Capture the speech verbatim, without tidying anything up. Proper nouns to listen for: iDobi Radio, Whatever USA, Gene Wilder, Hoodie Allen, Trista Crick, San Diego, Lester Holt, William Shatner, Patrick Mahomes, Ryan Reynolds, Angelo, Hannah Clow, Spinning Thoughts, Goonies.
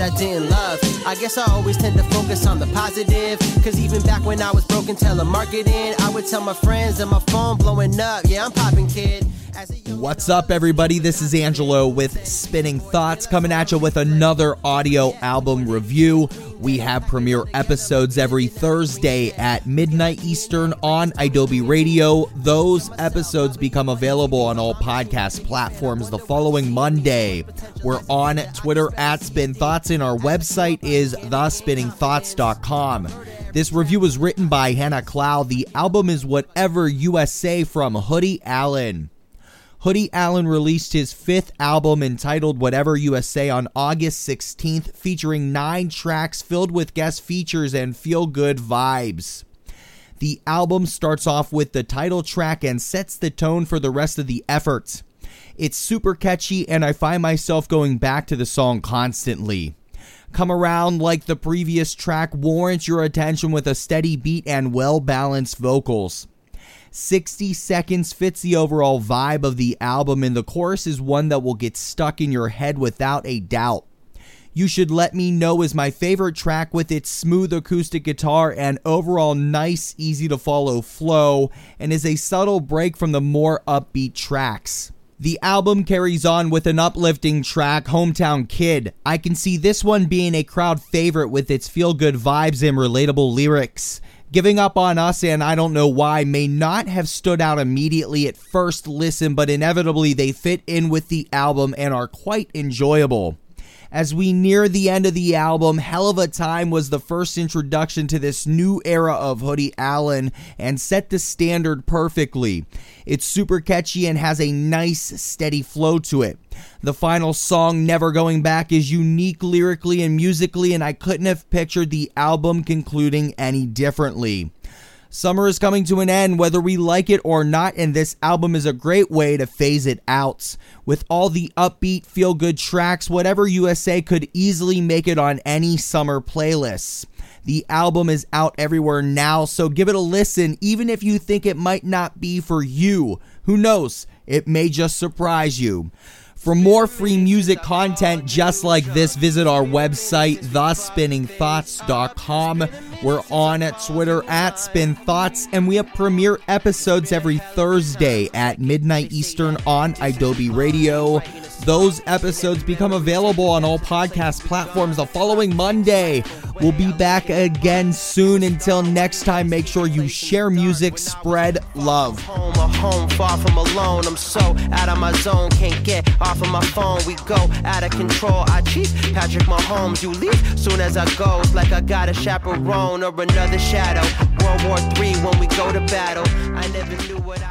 that I didn't love. I guess I always tend to focus on the positive, cause even back when I was broken telemarketing, I would tell my friends that my phone blowing up, yeah, I'm popping, kid. What's up, everybody? This is Angelo with Spinning Thoughts, coming at you with another audio album review. We have premiere episodes every Thursday at midnight Eastern on iDobi Radio. Those episodes become available on all podcast platforms the following Monday. We're on Twitter at Spin Thoughts, and our website is the spinning thoughts dot com. This review was written by Hannah Clow. The album is Whatever U S A from Hoodie Allen. Hoodie Allen released his fifth album entitled Whatever U S A on August sixteenth, featuring nine tracks filled with guest features and feel-good vibes. The album starts off with the title track and sets the tone for the rest of the effort. It's super catchy, and I find myself going back to the song constantly. Come Around, like the previous track, warrants your attention with a steady beat and well-balanced vocals. sixty seconds fits the overall vibe of the album, and the chorus is one that will get stuck in your head without a doubt. You Should Let Me Know is my favorite track, with its smooth acoustic guitar and overall nice, easy-to-follow flow, and is a subtle break from the more upbeat tracks. The album carries on with an uplifting track, Hometown Kid. I can see this one being a crowd favorite with its feel-good vibes and relatable lyrics. Giving Up on Us and I Don't Know Why may not have stood out immediately at first listen, but inevitably they fit in with the album and are quite enjoyable. As we near the end of the album, Hell of a Time was the first introduction to this new era of Hoodie Allen and set the standard perfectly. It's super catchy and has a nice, steady flow to it. The final song, Never Going Back, is unique lyrically and musically, and I couldn't have pictured the album concluding any differently. Summer is coming to an end, whether we like it or not, and this album is a great way to phase it out. With all the upbeat, feel-good tracks, Whatever U S A could easily make it on any summer playlists. The album is out everywhere now, so give it a listen, even if you think it might not be for you. Who knows? It may just surprise you. For more free music content just like this, visit our website, the spinning thoughts dot com. We're on at Twitter at Spin Thoughts, and we have premiere episodes every Thursday at midnight Eastern on iDobi Radio. Those episodes become available on all podcast platforms the following Monday. We'll be back again soon. Until next time, make sure you share music, spread love. Home or home, far from alone. I'm so out of my zone, can't get off of my phone. We go out of control. I cheat, Patrick Mahomes. You leave soon as I go. It's like I got a chaperone or another shadow. World War Three when we go to battle. I never knew what I...